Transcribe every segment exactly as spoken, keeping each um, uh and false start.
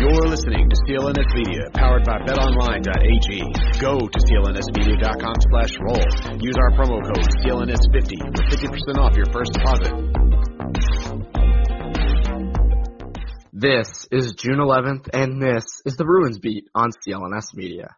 You're listening to C L N S Media, powered by BetOnline.ag. Go to clnsmedia.com slash roll. Use our promo code C L N S fifty for fifty percent off your first deposit. This is June eleventh, and this is the Bruins Beat on C L N S Media.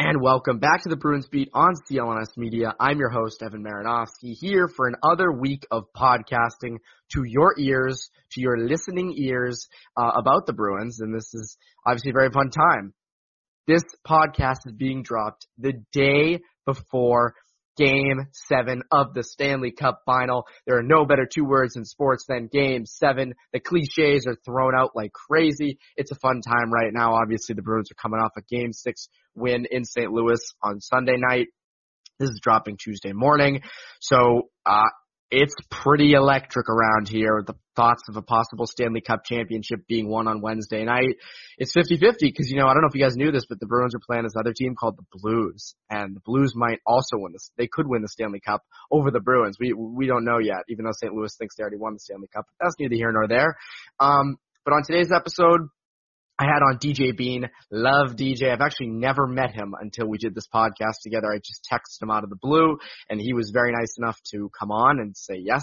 And welcome back to the Bruins Beat on C L N S Media. I'm your host, Evan Marinofsky, here for another week of podcasting to your ears, to your listening ears uh, about the Bruins. And this is obviously a very fun time. This podcast is being dropped the day before Game seven of the Stanley Cup Final. There are no better two words in sports than Game seven. The cliches are thrown out like crazy. It's a fun time right now. Obviously, the Bruins are coming off a Game six win in Saint Louis on Sunday night. This is dropping Tuesday morning. So uh, it's pretty electric around here. The thoughts of a possible Stanley Cup championship being won on Wednesday night. It's fifty-fifty because, you know, I don't know if you guys knew this, but the Bruins are playing this other team called the Blues, and the Blues might also win this. They could win the Stanley Cup over the Bruins. We we don't know yet, even though Saint Louis thinks they already won the Stanley Cup. That's neither here nor there. Um, but on today's episode, I had on D J Bean. Love D J. I've actually never met him until we did this podcast together. I just texted him out of the blue, and he was very nice enough to come on and say yes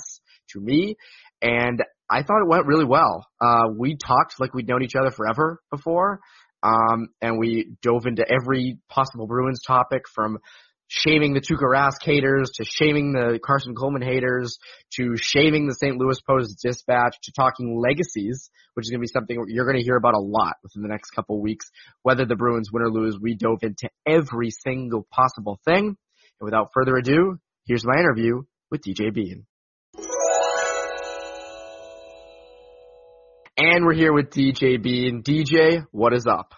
to me. And I thought it went really well. Uh, we talked like we'd known each other forever before, um, and we dove into every possible Bruins topic, from shaming the Tuukka Rask haters to shaming the Carson Coleman haters to shaming the Saint Louis Post-Dispatch to talking legacies, which is going to be something you're going to hear about a lot within the next couple of weeks. Whether the Bruins win or lose, we dove into every single possible thing. And without further ado, here's my interview with D J Bean. And we're here with D J Bean. D J, what is up?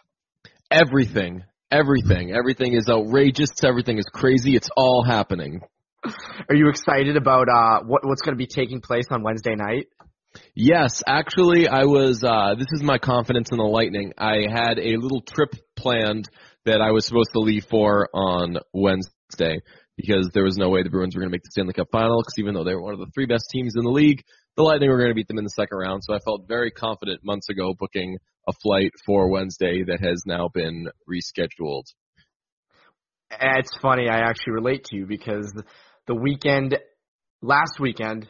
Everything. Everything. Everything is outrageous. Everything is crazy. It's all happening. Are you excited about uh, what, what's going to be taking place on Wednesday night? Yes, actually, I was. Uh, this is my confidence in the Lightning. I had a little trip planned that I was supposed to leave for on Wednesday because there was no way the Bruins were going to make the Stanley Cup Final, because even though they were one of the three best teams in the league, the Lightning were going to beat them in the second round. So I felt very confident months ago booking a flight for Wednesday that has now been rescheduled. It's funny. I actually relate to you because the weekend, last weekend,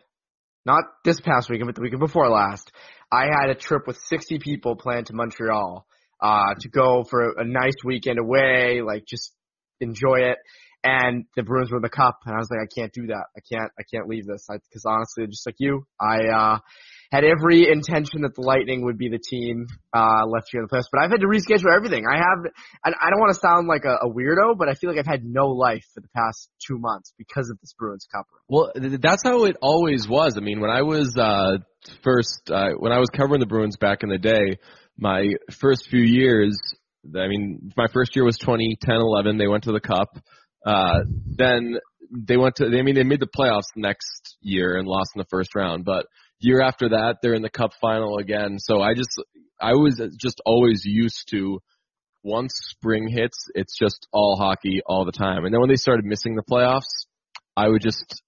not this past weekend, but the weekend before last, I had a trip with sixty people planned to Montreal uh, to go for a nice weekend away, like just enjoy it. And the Bruins won the cup, and I was like, I can't do that. I can't, I can't leave this. Because honestly, just like you, I uh, had every intention that the Lightning would be the team uh, left here in the playoffs. But I've had to reschedule everything. I have, and I don't want to sound like a, a weirdo, but I feel like I've had no life for the past two months because of this Bruins Cup run. Well, that's how it always was. I mean, when I was uh, first, uh, when I was covering the Bruins back in the day, my first few years, I mean, my first year was twenty ten eleven. They went to the cup. Uh, then they went to, I mean, they made the playoffs the next year and lost in the first round, but year after that, they're in the cup final again. So I just, I was just always used to, once spring hits, it's just all hockey all the time. And then when they started missing the playoffs, I would just,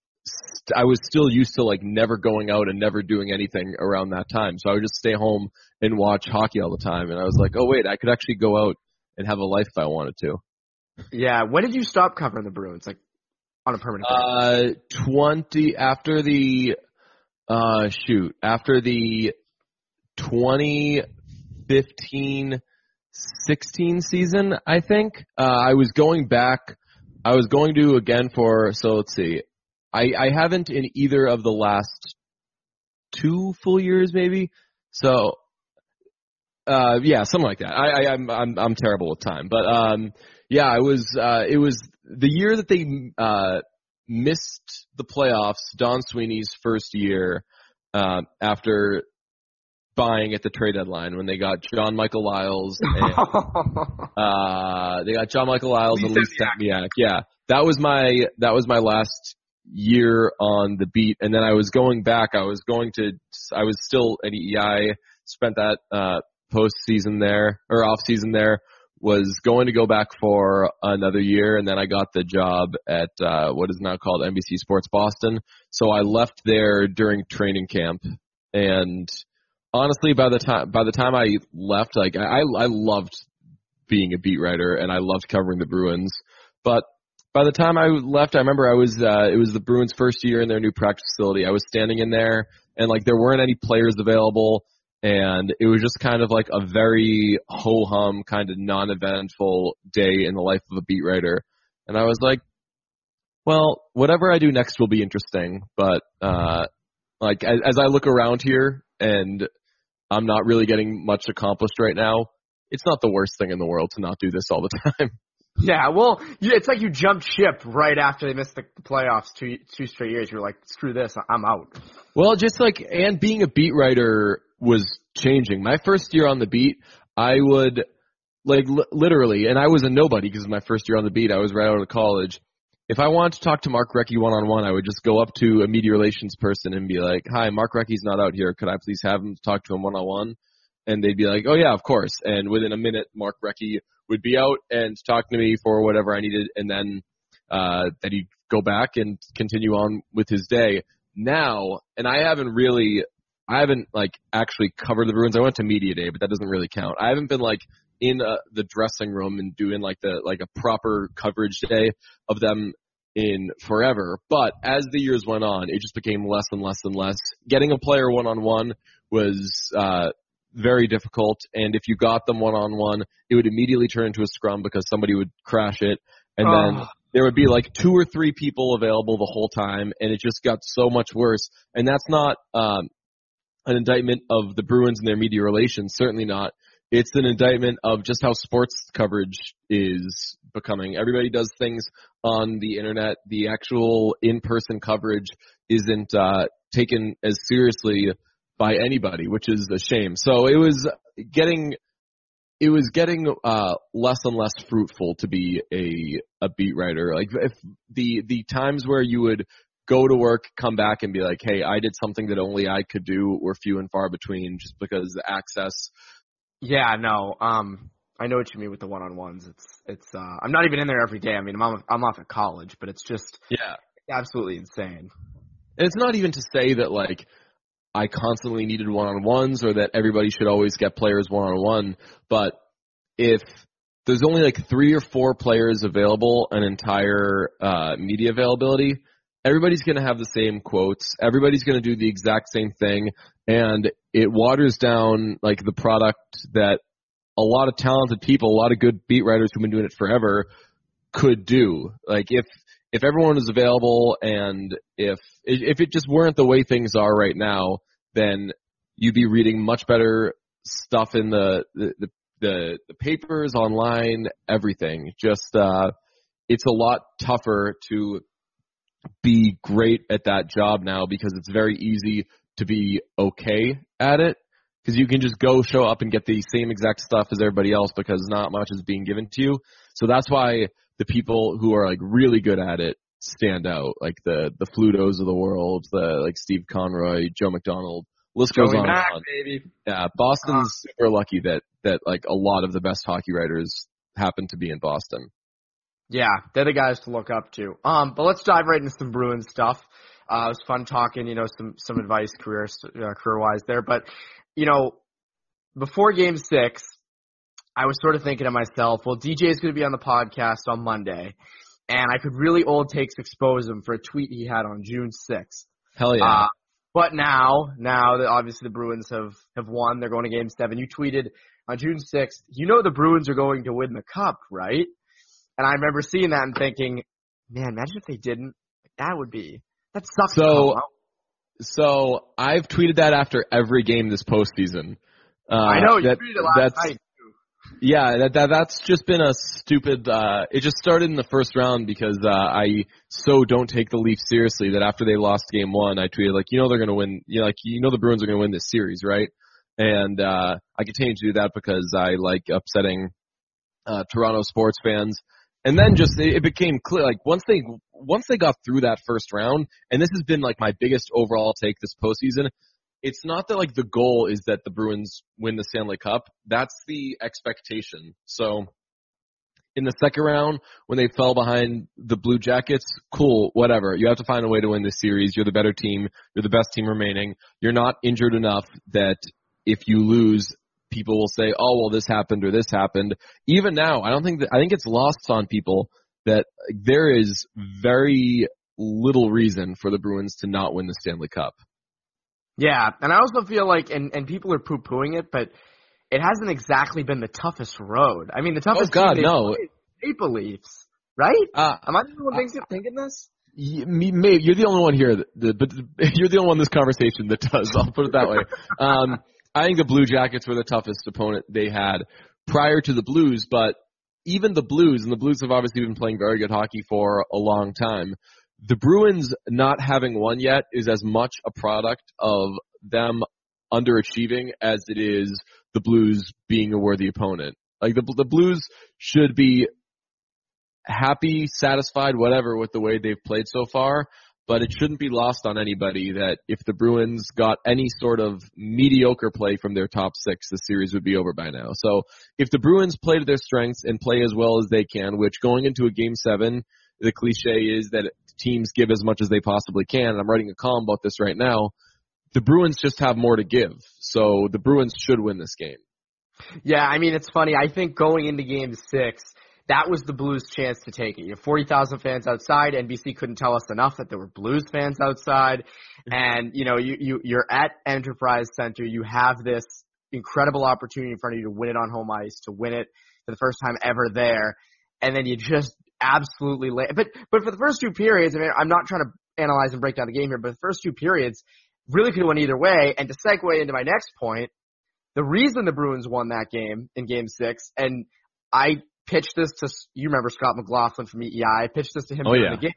I was still used to like never going out and never doing anything around that time. So I would just stay home and watch hockey all the time. And I was like, oh wait, I could actually go out and have a life if I wanted to. Yeah, when did you stop covering the Bruins, like, on a permanent basis? Uh, twenty after the uh, shoot after the twenty fifteen sixteen season, I think. Uh, I was going back. I was going to again for so let's see. I I haven't in either of the last two full years, maybe. So, uh, yeah, something like that. I, I I'm I'm I'm terrible with time, but um. Yeah, it was uh, it was the year that they uh, missed the playoffs Don Sweeney's first year uh, after buying at the trade deadline when they got John Michael Lyles. And, uh, they got John Michael Lyles and Leif Tamiac. Yeah, that was my that was my last year on the beat, and then I was going back. I was going to I was still at E E I. Spent that uh, postseason there or off season there. Was going to go back for another year, and then I got the job at uh, what is now called N B C Sports Boston. So I left there during training camp, and honestly, by the time by the time I left, like I, I loved being a beat writer, and I loved covering the Bruins. But by the time I left, I remember I was uh, it was the Bruins' first year in their new practice facility. I was standing in there, and like there weren't any players available. And it was just kind of like a very ho-hum, kind of non-eventful day in the life of a beat writer. And I was like, well, whatever I do next will be interesting. But uh, like as, as I look around here and I'm not really getting much accomplished right now, it's not the worst thing in the world to not do this all the time. Yeah, well, it's like you jumped ship right after they missed the playoffs two two straight years. You're like, screw this, I'm out. Well, just like, and being a beat writer was changing. My first year on the beat, I would, like, l- literally, and I was a nobody because my first year on the beat, I was right out of college. If I wanted to talk to Mark Recchi one-on-one, I would just go up to a media relations person and be like, hi, Mark Recchi's not out here. Could I please have him talk to him one-on-one? And they'd be like, oh, yeah, of course. And within a minute, Mark Recchi would be out and talk to me for whatever I needed, and then uh, then he'd go back and continue on with his day. Now, and I haven't really, I haven't like actually covered the Bruins. I went to media day, but that doesn't really count. I haven't been like in a, the dressing room and doing like the like a proper coverage day of them in forever. But as the years went on, it just became less and less and less. Getting a player one on one was uh, very difficult, and if you got them one-on-one, it would immediately turn into a scrum because somebody would crash it, and oh. then there would be like two or three people available the whole time, and it just got so much worse. And that's not um, an indictment of the Bruins and their media relations, certainly not. It's an indictment of just how sports coverage is becoming. Everybody does things on the internet. The actual in-person coverage isn't uh, taken as seriously by anybody, which is a shame. So it was getting it was getting uh, less and less fruitful to be a a beat writer. Like if the the times where you would go to work, come back, and be like, hey, I did something that only I could do were few and far between just because the access. Yeah, no, um, I know what you mean with the one-on-ones. It's it's uh, I'm not even in there every day. I mean, I'm I'm off at college, but it's just yeah, absolutely insane. And it's not even to say that like I constantly needed one-on-ones or that everybody should always get players one-on-one. But if there's only like three or four players available, an entire uh, media availability, everybody's going to have the same quotes. Everybody's going to do the exact same thing. And it waters down like the product that a lot of talented people, a lot of good beat writers who've been doing it forever could do. Like if, If everyone is available and if if it just weren't the way things are right now, then you'd be reading much better stuff in the the, the, the, the papers, online, everything. Just uh, it's a lot tougher to be great at that job now because it's very easy to be okay at it because you can just go show up and get the same exact stuff as everybody else because not much is being given to you. So that's why the people who are like really good at it stand out, like the the Flutos of the world, the like Steve Conroy, Joe McDonald. List goes on. Back, and on. Baby. Yeah, Boston's uh, super lucky that that like a lot of the best hockey writers happen to be in Boston. Yeah, they're the guys to look up to. Um, but let's dive right into some Bruins stuff. Uh, it was fun talking, you know, some some advice career uh, career wise there. But you know, before Game Six, I was sort of thinking to myself, well, D J is going to be on the podcast on Monday, and I could really old takes expose him for a tweet he had on June sixth. Hell yeah. Uh, but now, now that obviously the Bruins have, have won, they're going to Game seven. You tweeted on June sixth, you know the Bruins are going to win the Cup, right? And I remember seeing that and thinking, man, imagine if they didn't. That would be – that sucks. So, so I've tweeted that after every game this postseason. Uh, I know. You that, tweeted it last night. Yeah, that, that that's just been a stupid uh it just started in the first round because uh I so don't take the Leafs seriously that after they lost game one, I tweeted like, you know they're going to win, you know, like you know the Bruins are going to win this series, right? And uh I continue to do that because I like upsetting uh Toronto sports fans. And then just it, it became clear like once they once they got through that first round, and this has been like my biggest overall take this postseason. It's not that, like, the goal is that the Bruins win the Stanley Cup. That's the expectation. So in the second round, when they fell behind the Blue Jackets, cool, whatever. You have to find a way to win this series. You're the better team. You're the best team remaining. You're not injured enough that if you lose, people will say, oh, well, this happened or this happened. Even now, I don't think that, I think it's lost on people that there is very little reason for the Bruins to not win the Stanley Cup. Yeah, and I also feel like, and, and people are poo-pooing it, but it hasn't exactly been the toughest road. I mean, the toughest oh, God, team no. Maple Leafs, right? Uh, Am I the only one uh, thinking, thinking this? You, me, maybe you're the only one here, that, but you're the only one in this conversation that does. I'll put it that way. um, I think the Blue Jackets were the toughest opponent they had prior to the Blues, but even the Blues, and the Blues have obviously been playing very good hockey for a long time. The Bruins not having won yet is as much a product of them underachieving as it is the Blues being a worthy opponent. Like, the the Blues should be happy, satisfied, whatever, with the way they've played so far, but it shouldn't be lost on anybody that if the Bruins got any sort of mediocre play from their top six, the series would be over by now. So if the Bruins play to their strengths and play as well as they can, which going into a game seven, the cliche is that teams give as much as they possibly can, and I'm writing a column about this right now, the Bruins just have more to give. So the Bruins should win this game. Yeah, I mean, it's funny. I think going into game six, that was the Blues' chance to take it. You have forty thousand fans outside. N B C couldn't tell us enough that there were Blues fans outside. And, you know, you, you, you're at Enterprise Center. You have this incredible opportunity in front of you to win it on home ice, to win it for the first time ever there. And then you just absolutely late. But, but for the first two periods, I mean, I'm not trying to analyze and break down the game here, but the first two periods really could have went either way. And to segue into my next point, the reason the Bruins won that game in game six, and I pitched this to, you remember Scott McLaughlin from E E I, I pitched this to him oh, during yeah. the game.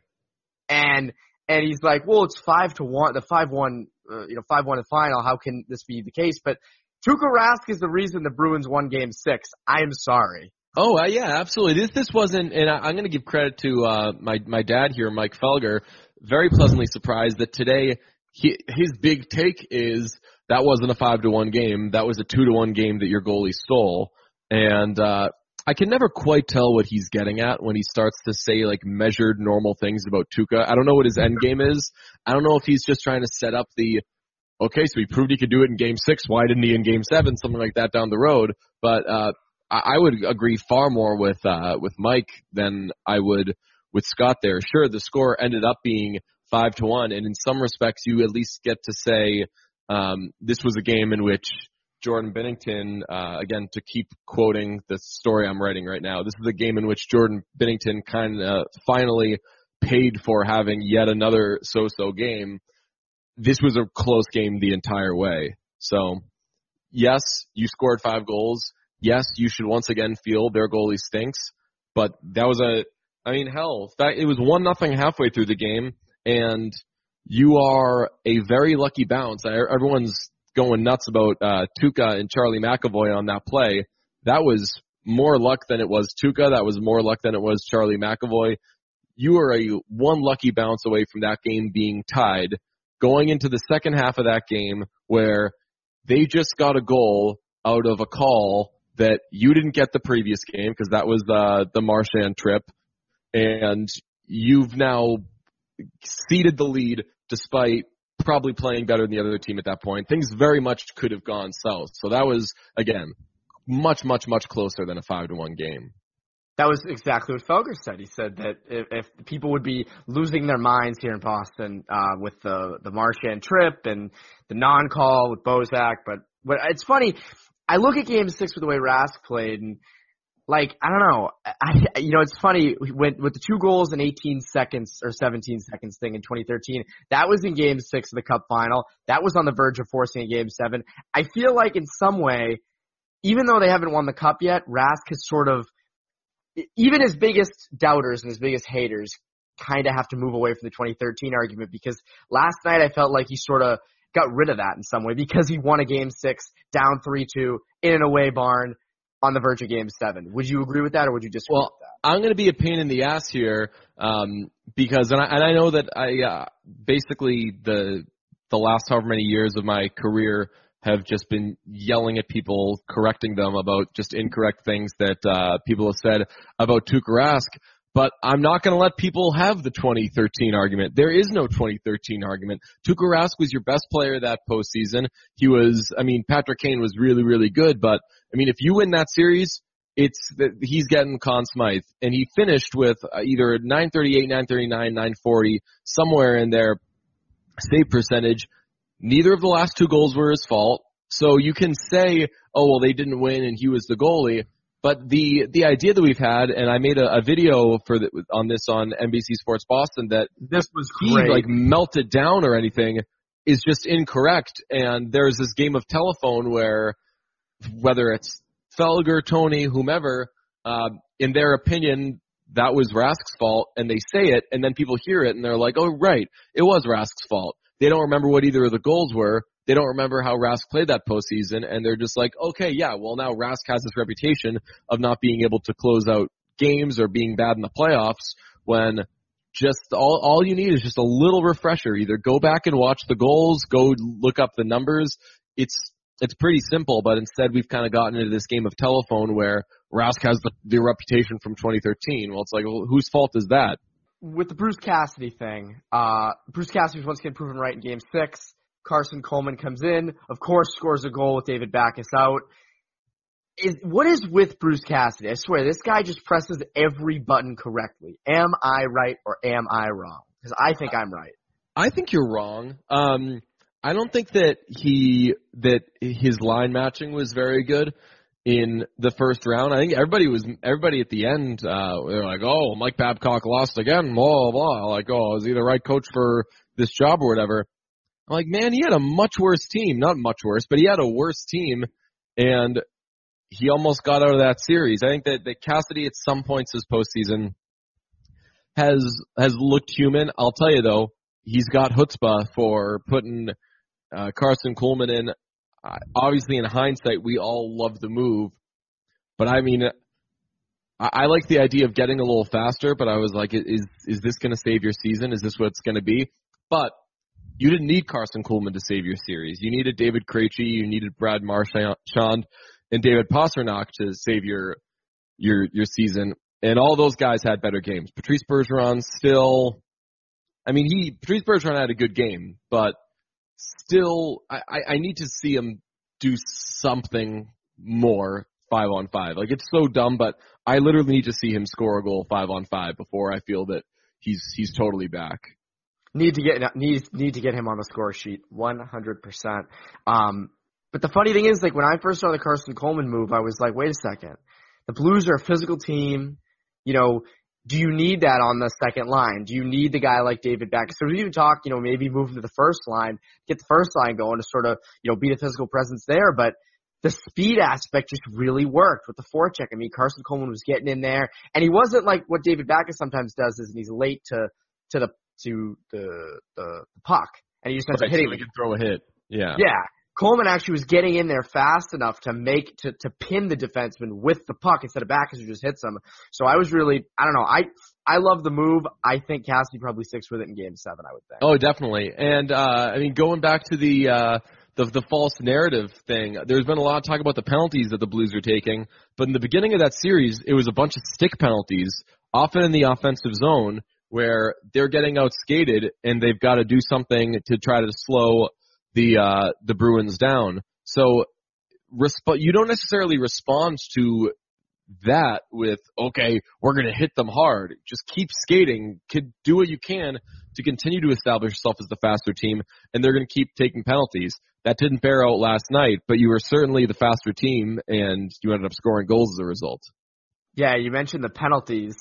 And, and he's like, well, it's five to one, the five one, uh, you know, five one the final. How can this be the case? But Tuukka Rask is the reason the Bruins won game six. I'm sorry. Oh, uh, yeah, absolutely. This this wasn't, and I, I'm going to give credit to uh, my my dad here, Mike Felger, very pleasantly surprised that today he, his big take is that wasn't a five to one game. That was a two to one game that your goalie stole. And uh, I can never quite tell what he's getting at when he starts to say, like, measured normal things about Tuukka. I don't know what his end game is. I don't know if he's just trying to set up the, okay, so he proved he could do it in game six. Why didn't he in game seven? Something like that down the road. But uh I would agree far more with uh, with Mike than I would with Scott there. Sure, the score ended up being five to one, and in some respects, you at least get to say um, this was a game in which Jordan Binnington, uh, again, to keep quoting the story I'm writing right now, this is a game in which Jordan Binnington kind of finally paid for having yet another so-so game. This was a close game the entire way. So, yes, you scored five goals. Yes, you should once again feel their goalie stinks, but that was a, I mean, hell, that, it was one nothing halfway through the game, and you are a very lucky bounce. I, everyone's going nuts about uh, Tuukka and Charlie McAvoy on that play. That was more luck than it was Tuukka. That was more luck than it was Charlie McAvoy. You are a one lucky bounce away from that game being tied, going into the second half of that game where they just got a goal out of a call that you didn't get the previous game because that was the, the Marchand trip, and you've now ceded the lead despite probably playing better than the other team at that point. Things very much could have gone south. So that was, again, much, much, much closer than a five to one game. That was exactly what Felger said. He said that if, if people would be losing their minds here in Boston uh, with the, the Marchand trip and the non-call with Bozak, but what, it's funny – I look at Game Six with the way Rask played, and like I don't know, I, you know, it's funny with, with the two goals in eighteen seconds or seventeen seconds thing in twenty thirteen. That was in Game Six of the Cup Final. That was on the verge of forcing a Game Seven. I feel like in some way, even though they haven't won the cup yet, Rask has sort of, even his biggest doubters and his biggest haters kind of have to move away from the twenty thirteen argument, because last night I felt like he sort of got rid of that in some way, because he won a game six, down three two, in an away barn, on the verge of game seven. Would you agree with that, or would you disagree well, with that? Well, I'm going to be a pain in the ass here, um, because, and I, and I know that I uh, basically the the last however many years of my career have just been yelling at people, correcting them about just incorrect things that uh, people have said about Tuukka Rask. But I'm not going to let people have the twenty thirteen argument. There is no twenty thirteen argument. Tuukka Rask was your best player that postseason. He was, I mean, Patrick Kane was really, really good. But, I mean, if you win that series, it's he's getting Conn Smythe. And he finished with either nine thirty-eight, nine thirty-nine, nine forty, somewhere in there, save percentage. Neither of the last two goals were his fault. So you can say, oh, well, they didn't win and he was the goalie. But the the idea that we've had, and I made a, a video for the, on this on N B C Sports Boston, that this was he like melted down or anything, is just incorrect. And there's this game of telephone where, whether it's Felger, Tony, whomever, uh, in their opinion, that was Rask's fault, and they say it, and then people hear it, and they're like, oh, right, it was Rask's fault. They don't remember what either of the goals were. They don't remember how Rask played that postseason, and they're just like, okay, yeah, well, now Rask has this reputation of not being able to close out games or being bad in the playoffs, when just all all you need is just a little refresher. Either go back and watch the goals, go look up the numbers. It's it's pretty simple, but instead we've kind of gotten into this game of telephone where Rask has the, the reputation from twenty thirteen. Well, it's like, well, whose fault is that? With the Bruce Cassidy thing, uh, Bruce Cassidy was once again proven right in game six. Carson Coleman comes in, of course, scores a goal with David Backes out. Is, what is with Bruce Cassidy? I swear, this guy just presses every button correctly. Am I right or am I wrong? Because I think I'm right. I think you're wrong. Um, I don't think that he that his line matching was very good in the first round. I think everybody was everybody at the end. Uh, they're like, oh, Mike Babcock lost again. Blah blah. Like, oh, is he the right coach for this job or whatever? I'm like, man, he had a much worse team. Not much worse, but he had a worse team, and he almost got out of that series. I think that, that Cassidy at some points this postseason has has looked human. I'll tell you, though, he's got chutzpah for putting uh, Carson Coleman in. Uh, obviously, in hindsight, we all love the move, but I mean, I, I like the idea of getting a little faster, but I was like, is, is this going to save your season? Is this what it's going to be? But you didn't need Carson Coleman to save your series. You needed David Krejci, you needed Brad Marchand, and David Pastrnak to save your your your season. And all those guys had better games. Patrice Bergeron still, I mean, he Patrice Bergeron had a good game, but still, I, I, I need to see him do something more five on five. Like, it's so dumb, but I literally need to see him score a goal five on five before I feel that he's he's totally back. Need to get need need to get him on the score sheet, one hundred percent. Um, but the funny thing is, like, when I first saw the Carson Coleman move, I was like, wait a second, the Blues are a physical team. You know, do you need that on the second line? Do you need the guy like David Backes? So we even talk, you know, maybe move to the first line, get the first line going to sort of, you know, be the physical presence there. But the speed aspect just really worked with the forecheck. I mean, Carson Coleman was getting in there, and he wasn't like what David Backes sometimes does, is he's late to to the to the, the puck, and he just ends up hitting. So he can throw a hit. Yeah. Yeah. Coleman actually was getting in there fast enough to make to, to pin the defenseman with the puck instead of Backes, who just hits him. So I was really, I don't know, I I love the move. I think Cassidy probably sticks with it in Game Seven. I would think. Oh, definitely. And uh, I mean, going back to the uh, the the false narrative thing, there's been a lot of talk about the penalties that the Blues are taking, but in the beginning of that series, it was a bunch of stick penalties, often in the offensive zone, where they're getting outskated and they've got to do something to try to slow the uh, the Bruins down. So resp- you don't necessarily respond to that with, okay, we're going to hit them hard. Just keep skating. Could do what you can to continue to establish yourself as the faster team, and they're going to keep taking penalties. That didn't bear out last night, but you were certainly the faster team, and you ended up scoring goals as a result. Yeah, you mentioned the penalties.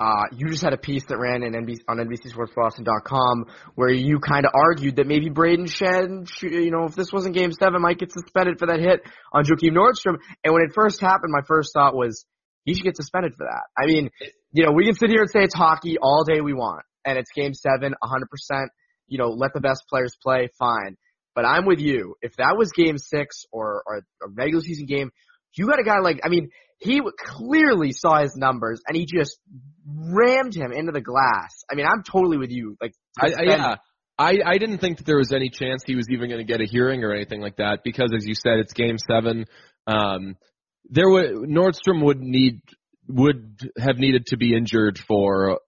Uh, you just had a piece that ran in N B C, on N B C Sports Boston dot com where you kind of argued that maybe Braden Shen, you know, if this wasn't Game seven, might get suspended for that hit on Joakim Nordstrom. And when it first happened, my first thought was, he should get suspended for that. I mean, you know, we can sit here and say it's hockey all day we want, and it's Game seven, one hundred percent, you know, let the best players play, fine. But I'm with you. If that was Game six or, or a regular season game, you got a guy like, I mean, he clearly saw his numbers, and he just rammed him into the glass. I mean, I'm totally with you. Like, I, I, yeah, I, I didn't think that there was any chance he was even going to get a hearing or anything like that because, as you said, it's Game seven. Um, there would Nordstrom would need would have needed to be injured for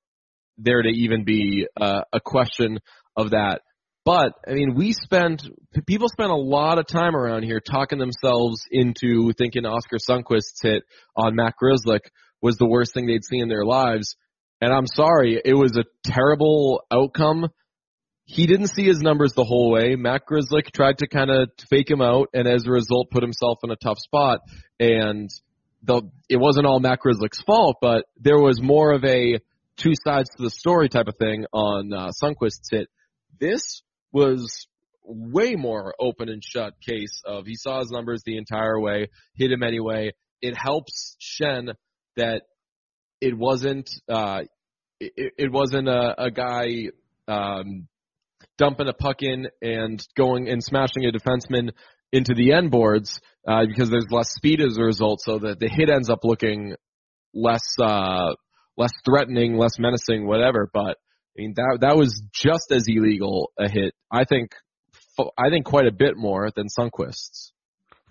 there to even be uh, a question of that. But, I mean, we spent – people spent a lot of time around here talking themselves into thinking Oscar Sundquist's hit on Matt Grzelcyk was the worst thing they'd seen in their lives. And I'm sorry, it was a terrible outcome. He didn't see his numbers the whole way. Matt Grzelcyk tried to kind of fake him out and, as a result, put himself in a tough spot. And the, it wasn't all Matt Grzelcyk's fault, but there was more of a two sides to the story type of thing on uh, Sundquist's hit. This was way more open and shut case of he saw his numbers the entire way, hit him anyway. It helps Shen that it wasn't uh, it, it wasn't a, a guy um, dumping a puck in and going and smashing a defenseman into the end boards uh, because there's less speed as a result, so that the hit ends up looking less uh, less threatening, less menacing, whatever. But I mean, that that was just as illegal a hit, I think. I think quite a bit more than Sundquist's.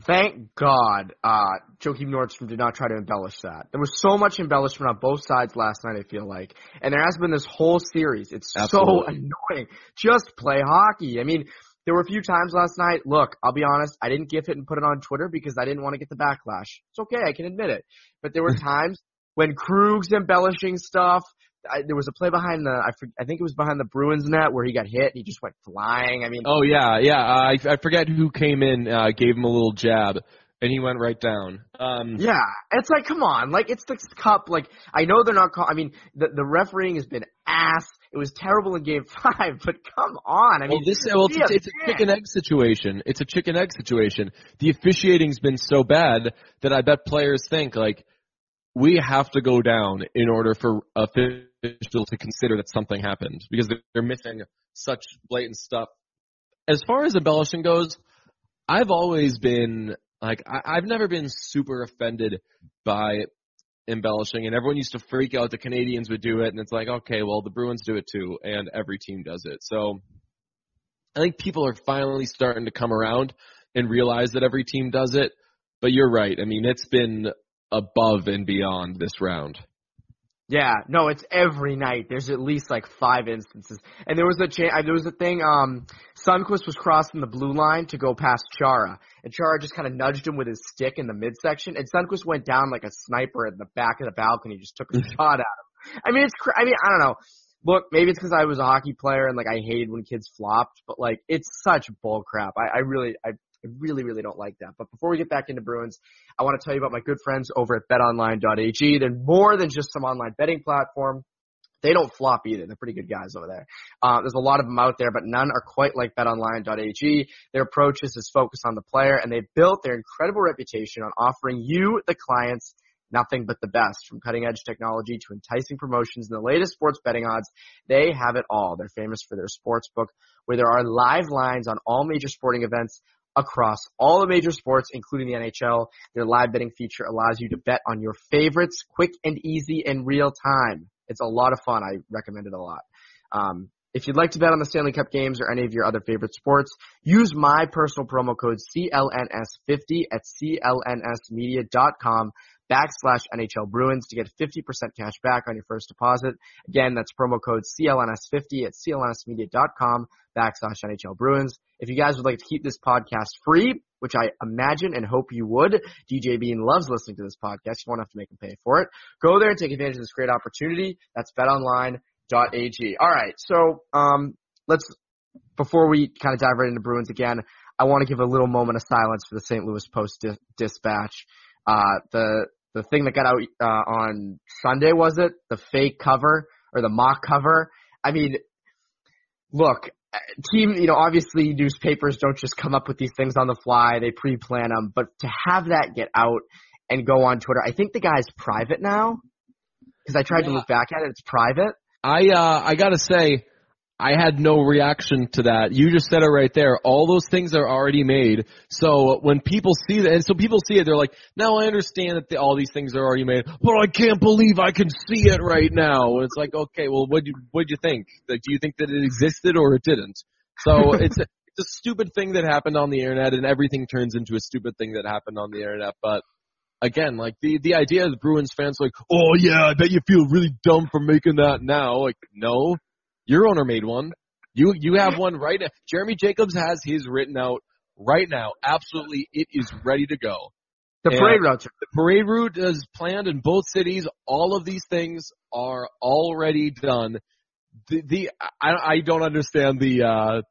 Thank God, uh, Joakim Nordstrom did not try to embellish that. There was so much embellishment on both sides last night, I feel like, and there has been this whole series. It's Absolutely. So annoying. Just play hockey. I mean, there were a few times last night. Look, I'll be honest. I didn't gif it and put it on Twitter because I didn't want to get the backlash. It's okay. I can admit it. But there were times when Krug's embellishing stuff. I, there was a play behind the, I, I think it was behind the Bruins net where he got hit and he just went flying. I mean, oh yeah, yeah. Uh, I I forget who came in, uh, gave him a little jab, and he went right down. Um, yeah, it's like, come on, like it's the cup. Like I know they're not. Call- I mean, the the refereeing has been ass. It was terrible in Game Five, but come on. I mean, well, this well, it's, a, it's a chicken egg situation. It's a chicken egg situation. The officiating's been so bad that I bet players think like, we have to go down in order for officials to consider that something happened because they're missing such blatant stuff. As far as embellishing goes, I've always been like, I, I've never been super offended by embellishing, and everyone used to freak out. The Canadians would do it, and it's like, okay, well, the Bruins do it too, and every team does it. So I think people are finally starting to come around and realize that every team does it, but you're right. I mean, it's been above and beyond this round. Yeah, no, it's every night. There's at least like five instances, and there was a cha- there was a thing. Um, Sundquist was crossing the blue line to go past Chara, and Chara just kind of nudged him with his stick in the midsection, and Sundquist went down like a sniper at the back of the balcony, just took a shot at him. I mean, it's. Cr- I mean, I don't know. Look, maybe it's because I was a hockey player and like I hated when kids flopped, but like it's such bull crap. I, I really, I. I really, really don't like that. But before we get back into Bruins, I want to tell you about my good friends over at bet online dot a g. They're more than just some online betting platform. They don't flop either. They're pretty good guys over there. Uh, there's a lot of them out there, but none are quite like bet online dot a g. Their approach is focused on the player, and they've built their incredible reputation on offering you, the clients, nothing but the best. From cutting-edge technology to enticing promotions and the latest sports betting odds, they have it all. They're famous for their sports book, where there are live lines on all major sporting events, across all the major sports, including the N H L. Their live betting feature allows you to bet on your favorites quick and easy in real time. It's a lot of fun. I recommend it a lot. Um, if you'd like to bet on the Stanley Cup games or any of your other favorite sports, use my personal promo code C L N S fifty at C L N S media dot com backslash N H L Bruins to get fifty percent cash back on your first deposit. Again, that's promo code C L N S fifty at C L N S media dot com backslash N H L Bruins. If you guys would like to keep this podcast free, which I imagine and hope you would, D J Bean loves listening to this podcast. You won't have to make him pay for it. Go there and take advantage of this great opportunity. That's bet online dot a g. All right, so um, let's, before we kind of dive right into Bruins again, I want to give a little moment of silence for the Saint Louis Post-Dispatch. Uh, the the thing that got out uh, on Sunday, was it? The fake cover or the mock cover? I mean, look, team, you know, obviously newspapers don't just come up with these things on the fly. They pre-plan them. But to have that get out and go on Twitter, I think the guy's private now because I tried yeah. to look back at it. It's private. I uh, I got to say, I had no reaction to that. You just said it right there. All those things are already made. So when people see that, and so people see it, they're like, now I understand that the, all these things are already made, but I can't believe I can see it right now. It's like, okay, well, what do you, you think? Like, do you think that it existed or it didn't? So it's, a, it's a stupid thing that happened on the internet, and everything turns into a stupid thing that happened on the internet. But again, like the, the idea of the Bruins fans like, oh, yeah, I bet you feel really dumb for making that now. Like, no. Your owner made one. You you have one right now. Jeremy Jacobs has his written out right now. Absolutely, it is ready to go. The and parade route. The parade route is planned in both cities. All of these things are already done. The, the I, I don't understand the uh,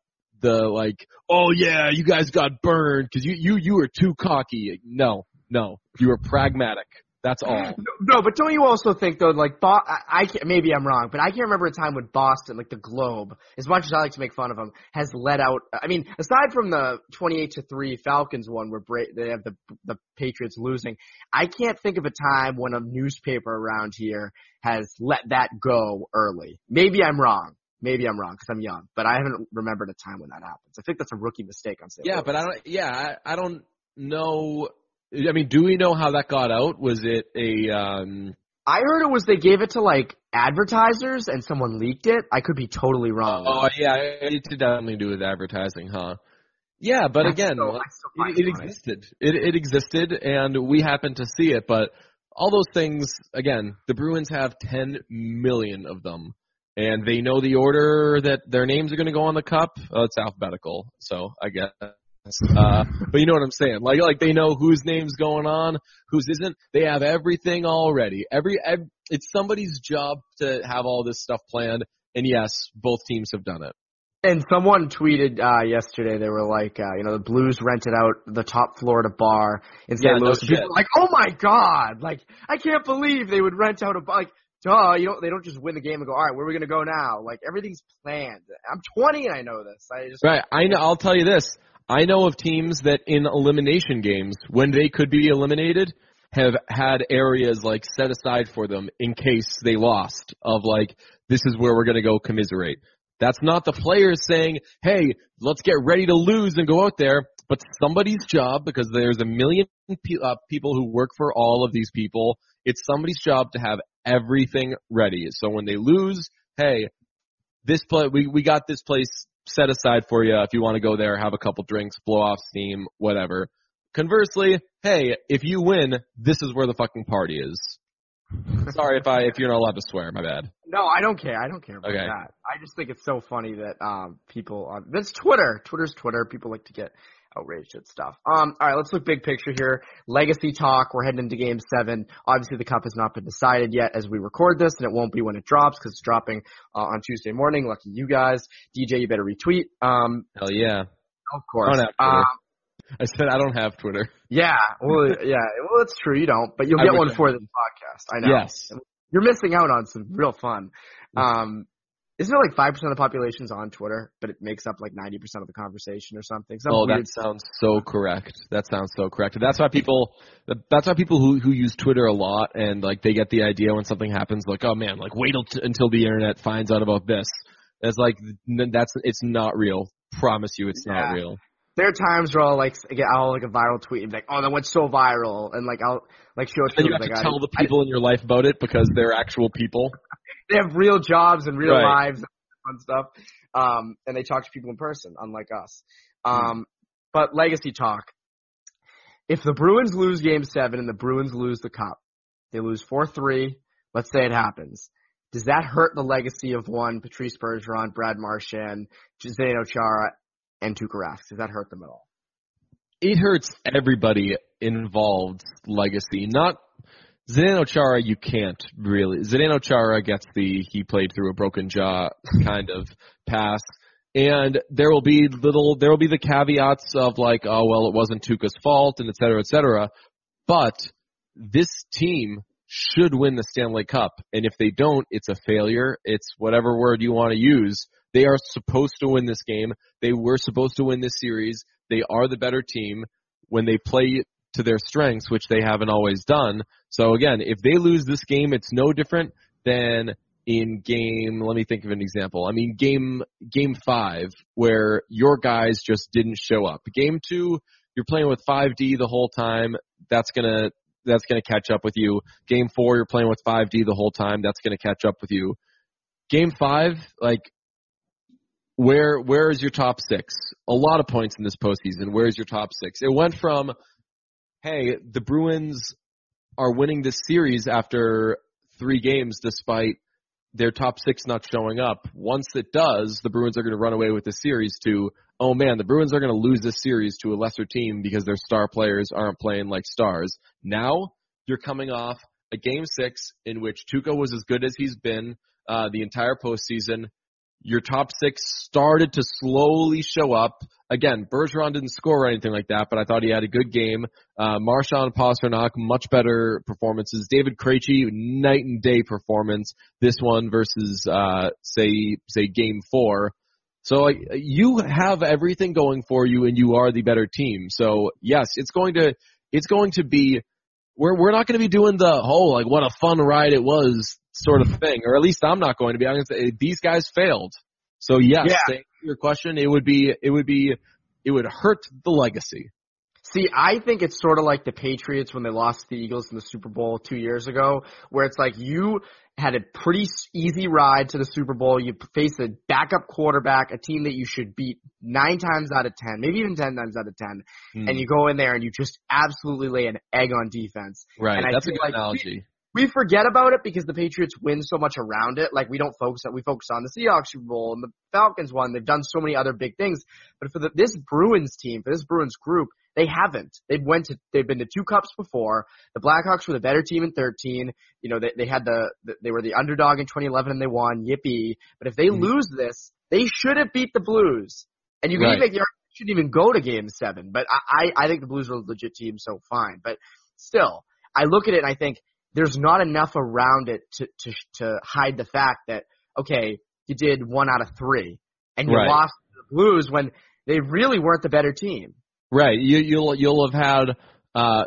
the like. Oh yeah, you guys got burned because you you you were too cocky. No, no, you were pragmatic. That's all. No, but don't you also think, though, like, Bo- I, I can't, maybe I'm wrong, but I can't remember a time when Boston, like the Globe, as much as I like to make fun of them, has let out, I mean, aside from the twenty-eight to three Falcons one where Bra- they have the the Patriots losing, I can't think of a time when a newspaper around here has let that go early. Maybe I'm wrong. Maybe I'm wrong because I'm young, but I haven't remembered a time when that happens. I think that's a rookie mistake on Saint Yeah, Louis. But I don't, yeah, I, I don't know. I mean, do we know how that got out? Was it a um... – I heard it was they gave it to, like, advertisers and someone leaked it. I could be totally wrong. Oh, yeah. It did definitely do with advertising, huh? Yeah, but that's again, so, so it, it existed. It, it existed, and we happened to see it. But all those things, again, the Bruins have ten million of them, and they know the order that their names are going to go on the cup. Oh, it's alphabetical, so I guess. Uh, but you know what I'm saying? Like, like they know whose name's going on, whose isn't. They have everything already. Every, every it's somebody's job to have all this stuff planned. And yes, both teams have done it. And someone tweeted uh, yesterday. They were like, uh, you know, the Blues rented out the top floor at a bar in Saint Yeah, Louis. No people were like, oh my god! Like, I can't believe they would rent out a bar. Like, duh! You don't. They don't just win the game and go, all right, where are we gonna go now? Like, everything's planned. I'm twenty and I know this. I just right. I know. I'll tell you this. I know of teams that in elimination games, when they could be eliminated, have had areas like set aside for them in case they lost of like, this is where we're going to go commiserate. That's not the players saying, hey, let's get ready to lose and go out there. But somebody's job, because there's a million pe- uh, people who work for all of these people, it's somebody's job to have everything ready. So when they lose, hey, this play, we, we got this place set aside for you if you want to go there, have a couple drinks, blow off steam, whatever. Conversely, hey, if you win, this is where the fucking party is. Sorry if I if you're not allowed to swear, my bad. No, I don't care. I don't care about okay. that. I just think it's so funny that um people on that's Twitter. Twitter's Twitter. People like to get outraged at stuff. Um, all right, let's look big picture here. Legacy talk. We're heading into Game Seven. Obviously, the Cup has not been decided yet as we record this, and it won't be when it drops because it's dropping uh, on Tuesday morning. Lucky you guys, D J. You better retweet. Um, hell yeah, of course. I don't have Twitter. Um, I said I don't have Twitter. Yeah, well, yeah, well, it's true you don't, but you'll get one for this podcast. I know. Yes, you're missing out on some real fun. Um. Isn't it like five percent of the population's on Twitter, but it makes up like ninety percent of the conversation or something? Some oh, weird that sounds so correct. That sounds so correct. That's why people that's why people who, who use Twitter a lot and like they get the idea when something happens like, oh man, like wait until the internet finds out about this. It's like that's it's not real. Promise you it's yeah. not real. There are times where I'll like get out like a viral tweet and be like, oh, that went so viral, and like I'll like show it to you. And you have like, to tell I, the people I, in your life about it because they're actual people. They have real jobs and real right. lives and fun stuff, um, and they talk to people in person, unlike us. Um, but legacy talk. If the Bruins lose Game Seven and the Bruins lose the Cup, they lose four three. Let's say it happens. Does that hurt the legacy of one Patrice Bergeron, Brad Marchand, Zdeno Chara? And Tuukka Rask, does that hurt them at all? It hurts everybody involved's legacy. Not Zdeno Chara, you can't really. Zdeno Chara gets the he played through a broken jaw kind of pass, and there will be little. There will be the caveats of like, oh well, it wasn't Tuukka's fault, and et cetera, et cetera. But this team should win the Stanley Cup. And if they don't, it's a failure. It's whatever word you want to use. They are supposed to win this game. They were supposed to win this series. They are the better team when they play to their strengths, which they haven't always done. So, again, if they lose this game, it's no different than in game – let me think of an example. I mean, game game five, where your guys just didn't show up. Game two, you're playing with five D the whole time. That's going to that's gonna catch up with you. Game four, you're playing with five D the whole time. That's going to catch up with you. Game five, like – Where where is your top six? A lot of points in this postseason. Where is your top six? It went from, hey, the Bruins are winning this series after three games despite their top six not showing up. Once it does, the Bruins are going to run away with the series to, oh, man, the Bruins are going to lose this series to a lesser team because their star players aren't playing like stars. Now you're coming off a game six in which Tuukka was as good as he's been uh, the entire postseason. Your top six started to slowly show up. Again, Bergeron didn't score or anything like that, but I thought he had a good game. Uh, Marchand, Pasternak, much better performances. David Krejci, night and day performance. This one versus, uh, say, say game four. So uh, you have everything going for you, and you are the better team. So yes, it's going to, it's going to be. We're we're not going to be doing the whole like what a fun ride it was sort of thing, or at least I'm not going to be. I'm going to say these guys failed. So yes, yeah. To answer your question, it would be it would be it would hurt the legacy. See, I think it's sort of like the Patriots when they lost to the Eagles in the Super Bowl two years ago, where it's like you had a pretty easy ride to the Super Bowl. You faced a backup quarterback, a team that you should beat nine times out of ten, maybe even ten times out of ten, mm. and you go in there and you just absolutely lay an egg on defense. Right, and I that's a good like analogy. We, we forget about it because the Patriots win so much around it. Like we don't focus on we focus on the Seahawks Super Bowl and the Falcons won. They've done so many other big things, but for the, this Bruins team, for this Bruins group. They haven't. They've went to. They've been to two cups before. The Blackhawks were the better team in thirteen. You know, they they had the. They were the underdog in twenty eleven and they won. Yippee! But if they mm. lose this, they should have beat the Blues. And you can right. even make the argument they shouldn't even go to Game Seven. But I I think the Blues are a legit team, so fine. But still, I look at it and I think there's not enough around it to to to hide the fact that okay, you did one out of three and you right. lost to the Blues when they really weren't the better team. Right, you, you'll you'll have had uh,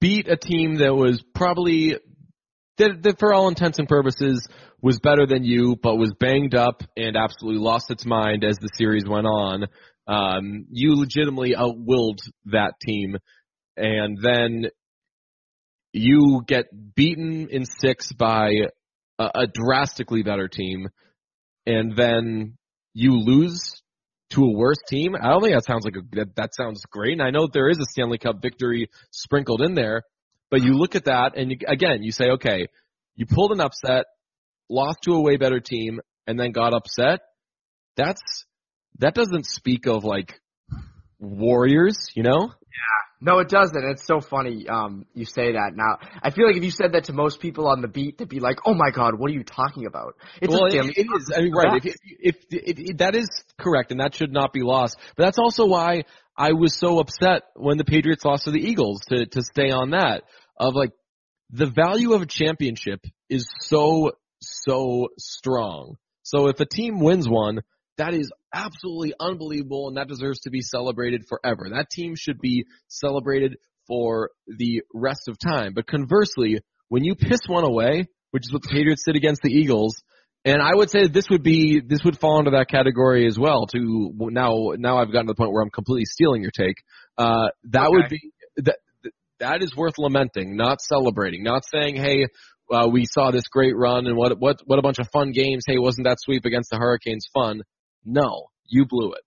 beat a team that was probably that, that for all intents and purposes was better than you, but was banged up and absolutely lost its mind as the series went on. Um, you legitimately outwilled that team, and then you get beaten in six by a, a drastically better team, and then you lose. To a worse team, I don't think that sounds like a, that, that sounds great. And I know there is a Stanley Cup victory sprinkled in there, but you look at that and you, again you say, okay, you pulled an upset, lost to a way better team, and then got upset. That's that doesn't speak of like warriors, you know? Yeah, no, it doesn't. It's so funny um, you say that. Now, I feel like if you said that to most people on the beat, they'd be like, "Oh my God, what are you talking about?" It's well, a damn it, it is. I mean, right? If, if, if it, it, that is correct, and that should not be lost. But that's also why I was so upset when the Patriots lost to the Eagles. To to stay on that, of like the value of a championship is so so strong. So if a team wins one. That is absolutely unbelievable, and that deserves to be celebrated forever. That team should be celebrated for the rest of time. But conversely, when you piss one away, which is what the Patriots did against the Eagles, and I would say that this would be this would fall into that category as well. To now, now I've gotten to the point where I'm completely stealing your take. Uh, that okay. would be that. That is worth lamenting, not celebrating, not saying, "Hey, uh, we saw this great run, and what what what a bunch of fun games." Hey, wasn't that sweep against the Hurricanes fun? No, you blew it.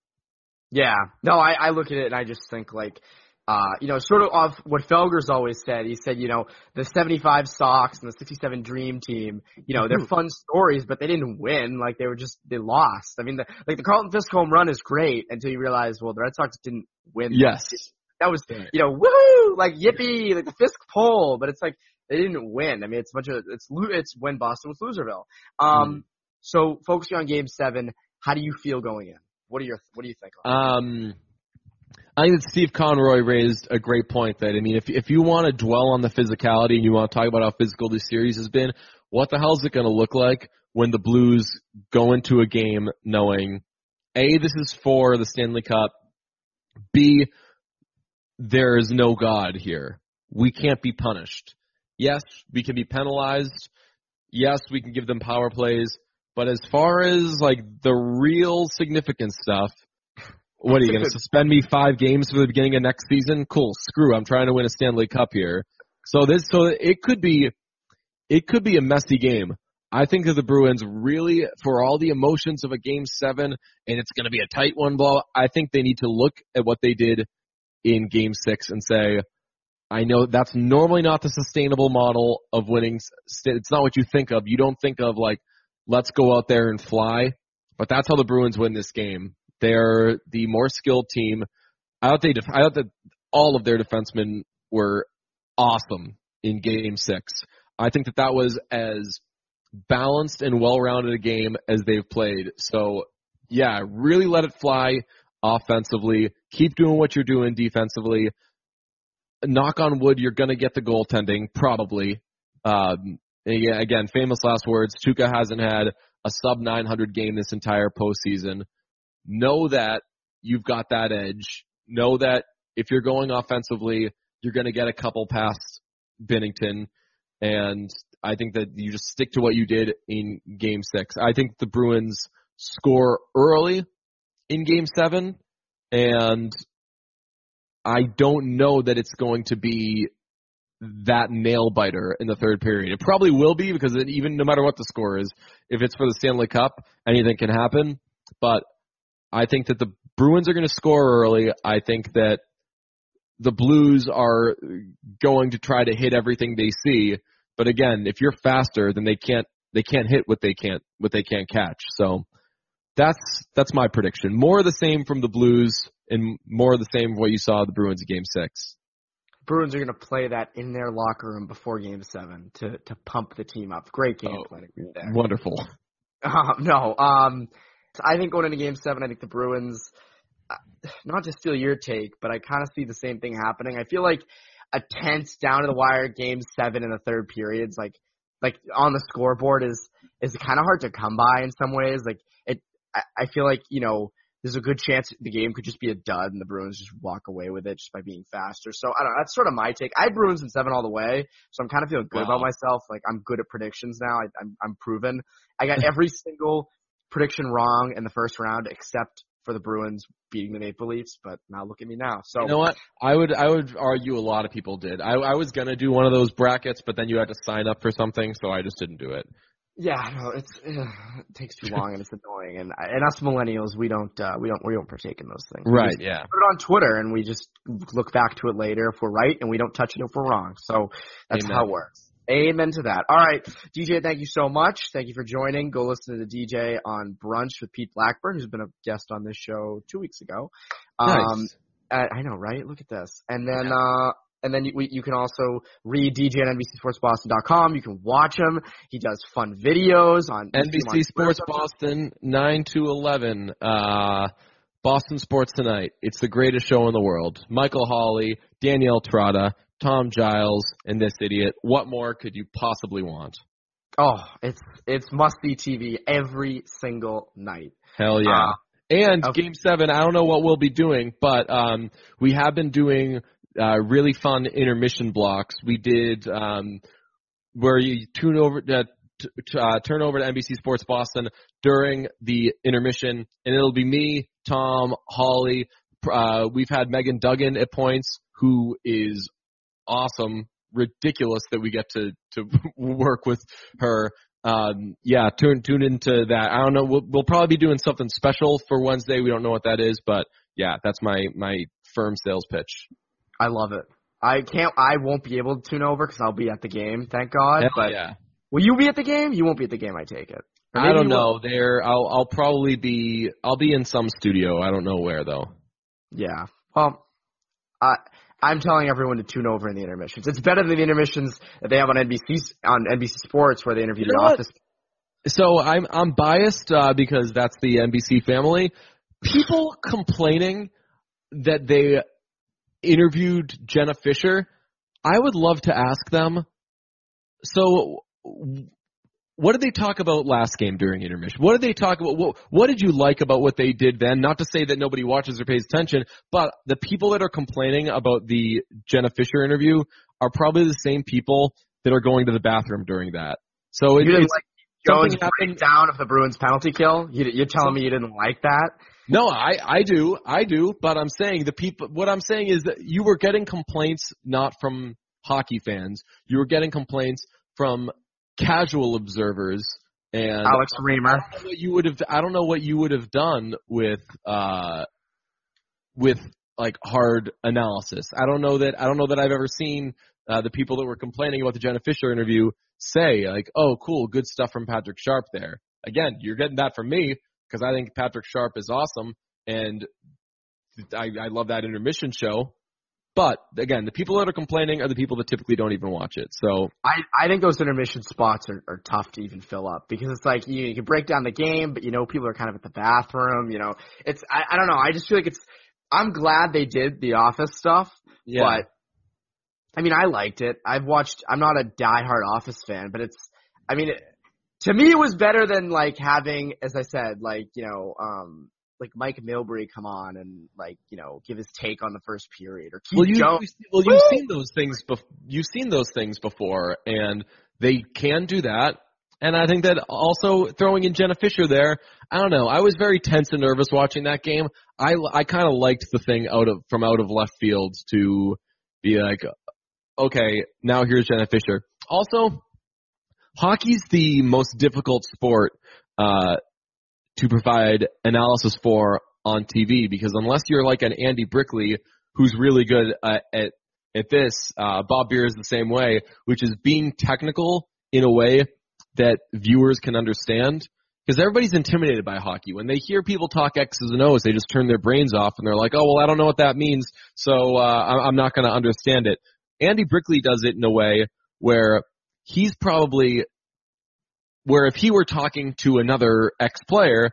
Yeah. No, I, I look at it and I just think like, uh, you know, sort of off what Felger's always said. He said, you know, the seventy-five Sox and the sixty-seven Dream Team, you know, they're fun stories, but they didn't win. Like they were just, they lost. I mean, the, like the Carlton Fisk home run is great until you realize, well, the Red Sox didn't win. Yes. That was, you know, woohoo, like yippee, like the Fisk poll, but it's like they didn't win. I mean, it's a bunch of, it's, it's when Boston was Loserville. Um, mm-hmm. So focusing on game seven. How do you feel going in? What are your What do you think? Um, I think that Steve Conroy raised a great point that, I mean, if if you want to dwell on the physicality and you want to talk about how physical this series has been, what the hell is it going to look like when the Blues go into a game knowing, A, this is for the Stanley Cup, B, there is no God here. We can't be punished. Yes, we can be penalized. Yes, we can give them power plays. But as far as, like, the real significant stuff, what are you going to suspend me five games for the beginning of next season? Cool. Screw. I'm trying to win a Stanley Cup here. So this, so it could be, it could be a messy game. I think that the Bruins really, for all the emotions of a game seven, and it's going to be a tight one, blah, I think they need to look at what they did in game six and say, I know that's normally not the sustainable model of winning. It's not what you think of. You don't think of, like, let's go out there and fly. But that's how the Bruins win this game. They're the more skilled team. I thought, they def- I thought that all of their defensemen were awesome in Game six. I think that that was as balanced and well-rounded a game as they've played. So, yeah, really let it fly offensively. Keep doing what you're doing defensively. Knock on wood, you're going to get the goaltending, probably. Um, again, famous last words, Tuukka hasn't had a sub nine hundred game this entire postseason. Know that you've got that edge. Know that if you're going offensively, you're going to get a couple past Binnington. And I think that you just stick to what you did in Game six. I think the Bruins score early in Game seven, and I don't know that it's going to be that nail-biter in the third period. It probably will be, because it, even no matter what the score is, if it's for the Stanley Cup, anything can happen. But I think that the Bruins are going to score early. I think that the Blues are going to try to hit everything they see. But again, if you're faster, then they can't they can't hit what they can't what they can't catch. So that's that's my prediction. More of the same from the Blues, and more of the same of what you saw the Bruins in Game six. Bruins are going to play that in their locker room before Game seven to to pump the team up. Great game oh, planning there. Wonderful. Uh, no, um, I think going into Game seven, I think the Bruins, not to steal your take, but I kind of see the same thing happening. I feel like a tense, down-to-the-wire Game seven in the third periods, like like on the scoreboard, is is kind of hard to come by in some ways. Like it, I, I feel like, you know, there's a good chance the game could just be a dud and the Bruins just walk away with it just by being faster. So, I don't know. That's sort of my take. I had Bruins in seven all the way, so I'm kind of feeling good wow. about myself. Like, I'm good at predictions now. I, I'm, I'm proven. I got every single prediction wrong in the first round except for the Bruins beating the Maple Leafs, but now look at me now. So you know what? I would I would argue a lot of people did. I, I was going to do one of those brackets, but then you had to sign up for something, so I just didn't do it. Yeah, no, it's, it takes too long and it's annoying. And and us millennials, we don't uh, we don't we don't partake in those things. Right? We just yeah. Put it on Twitter, and we just look back to it later if we're right, and we don't touch it if we're wrong. So that's Amen. How it works. Amen to that. All right, D J, thank you so much. Thank you for joining. Go listen to the D J on Brunch with Pete Blackburn, who's been a guest on this show two weeks ago. Nice. Um, I know, right? Look at this. And then. Yeah. Uh, And then you, we, you can also read D J on N B C Sports Boston dot com. You can watch him. He does fun videos on N B C Sports Boston nine to eleven. Uh, Boston Sports Tonight. It's the greatest show in the world. Michael Hawley, Danielle Trotta, Tom Giles, and this idiot. What more could you possibly want? Oh, it's it's must-see T V every single night. Hell yeah! Uh, and okay. Game seven. I don't know what we'll be doing, but um, we have been doing. Uh, really fun intermission blocks. We did um, where you tune over, uh, t- t- uh, turn over to N B C Sports Boston during the intermission, and it'll be me, Tom, Holly. Uh, we've had Megan Duggan at points, who is awesome, ridiculous that we get to, to work with her. Um, yeah, tune tune into that. I don't know. We'll, we'll probably be doing something special for Wednesday. We don't know what that is, but yeah, that's my my firm sales pitch. I love it. I can't. I won't be able to tune over because I'll be at the game. Thank God. Hell but yeah. Will you be at the game? You won't be at the game. I take it. I don't know. There, I'll. I'll probably be. I'll be in some studio. I don't know where though. Yeah. Well, I. I'm telling everyone to tune over in the intermissions. It's better than the intermissions that they have on N B C on N B C Sports where they interview you know the office. So I'm. I'm biased uh, because that's the N B C family. People complaining that they interviewed Jenna Fisher, I would love to ask them, so what did they talk about last game during intermission? What did they talk about? What, what did you like about what they did then? Not to say that nobody watches or pays attention, but the people that are complaining about the Jenna Fisher interview are probably the same people that are going to the bathroom during that. So it, you didn't it's like Jones breakdown of the Bruins penalty kill? You, you're telling me you didn't like that? No, I, I do. I do. But I'm saying the people, what I'm saying is that you were getting complaints not from hockey fans. You were getting complaints from casual observers and Alex Reamer. I don't know what you would have, I don't know what you would have done with, uh, with like hard analysis. I don't know that, I don't know that I've ever seen, uh, the people that were complaining about the Jenna Fisher interview say like, oh, cool, good stuff from Patrick Sharp there. Again, you're getting that from me, because I think Patrick Sharp is awesome, and I, I love that intermission show. But, again, the people that are complaining are the people that typically don't even watch it. So I, I think those intermission spots are, are tough to even fill up, because it's like you, you can break down the game, but, you know, people are kind of at the bathroom. You know, it's I, – I don't know. I just feel like it's – I'm glad they did the Office stuff, yeah. But, I mean, I liked it. I've watched – I'm not a diehard Office fan, but it's – I mean it, – to me, it was better than, like, having, as I said, like, you know, um, like Mike Milbury come on and, like, you know, give his take on the first period. Or Keith well, you, Jones. Well, you've seen those things. Bef- you've seen those things before, and they can do that. And I think that also throwing in Jenna Fisher there, I don't know. I was very tense and nervous watching that game. I, I kind of liked the thing out of from out of left field to be like, okay, now here's Jenna Fisher. Also, hockey's the most difficult sport uh, to provide analysis for on T V, because unless you're like an Andy Brickley, who's really good uh, at at this, uh, Bob Beer is the same way, which is being technical in a way that viewers can understand, because everybody's intimidated by hockey. When they hear people talk X's and O's, they just turn their brains off, and they're like, oh, well, I don't know what that means, so uh, I'm not going to understand it. Andy Brickley does it in a way where he's probably where if he were talking to another ex-player,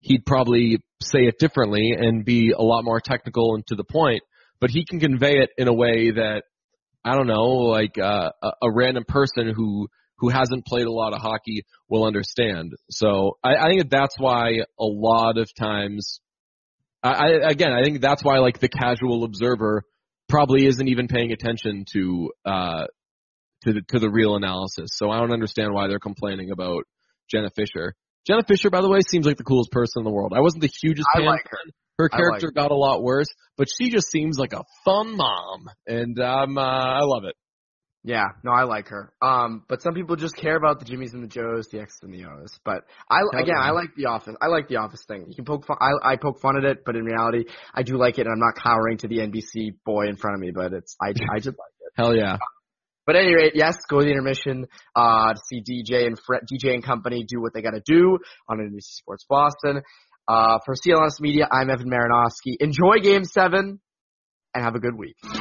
he'd probably say it differently and be a lot more technical and to the point, but he can convey it in a way that, I don't know, like uh, a, a random person who, who hasn't played a lot of hockey will understand. So I, I think that's why a lot of times, I, I again, I think that's why like the casual observer probably isn't even paying attention to uh To the, to the real analysis. So I don't understand why they're complaining about Jenna Fisher. Jenna Fisher, by the way, seems like the coolest person in the world. I wasn't the hugest fan. I like her. Her character like her. got a lot worse, but she just seems like a fun mom, and um, uh, I love it. Yeah, no, I like her. Um, but some people just care about the Jimmies and the Joes, the X's and the O's. But I totally. again, I like the Office. I like the Office thing. You can poke fun. I, I poke fun at it, but in reality, I do like it, and I'm not cowering to the N B C boy in front of me. But it's I I just like it. Hell yeah. But at any rate, yes, go to the intermission uh, to see D J and Fre- D J and company do what they got to do on N B C Sports Boston. Uh, for C L N S Media, I'm Evan Marinofsky. Enjoy Game seven, and have a good week.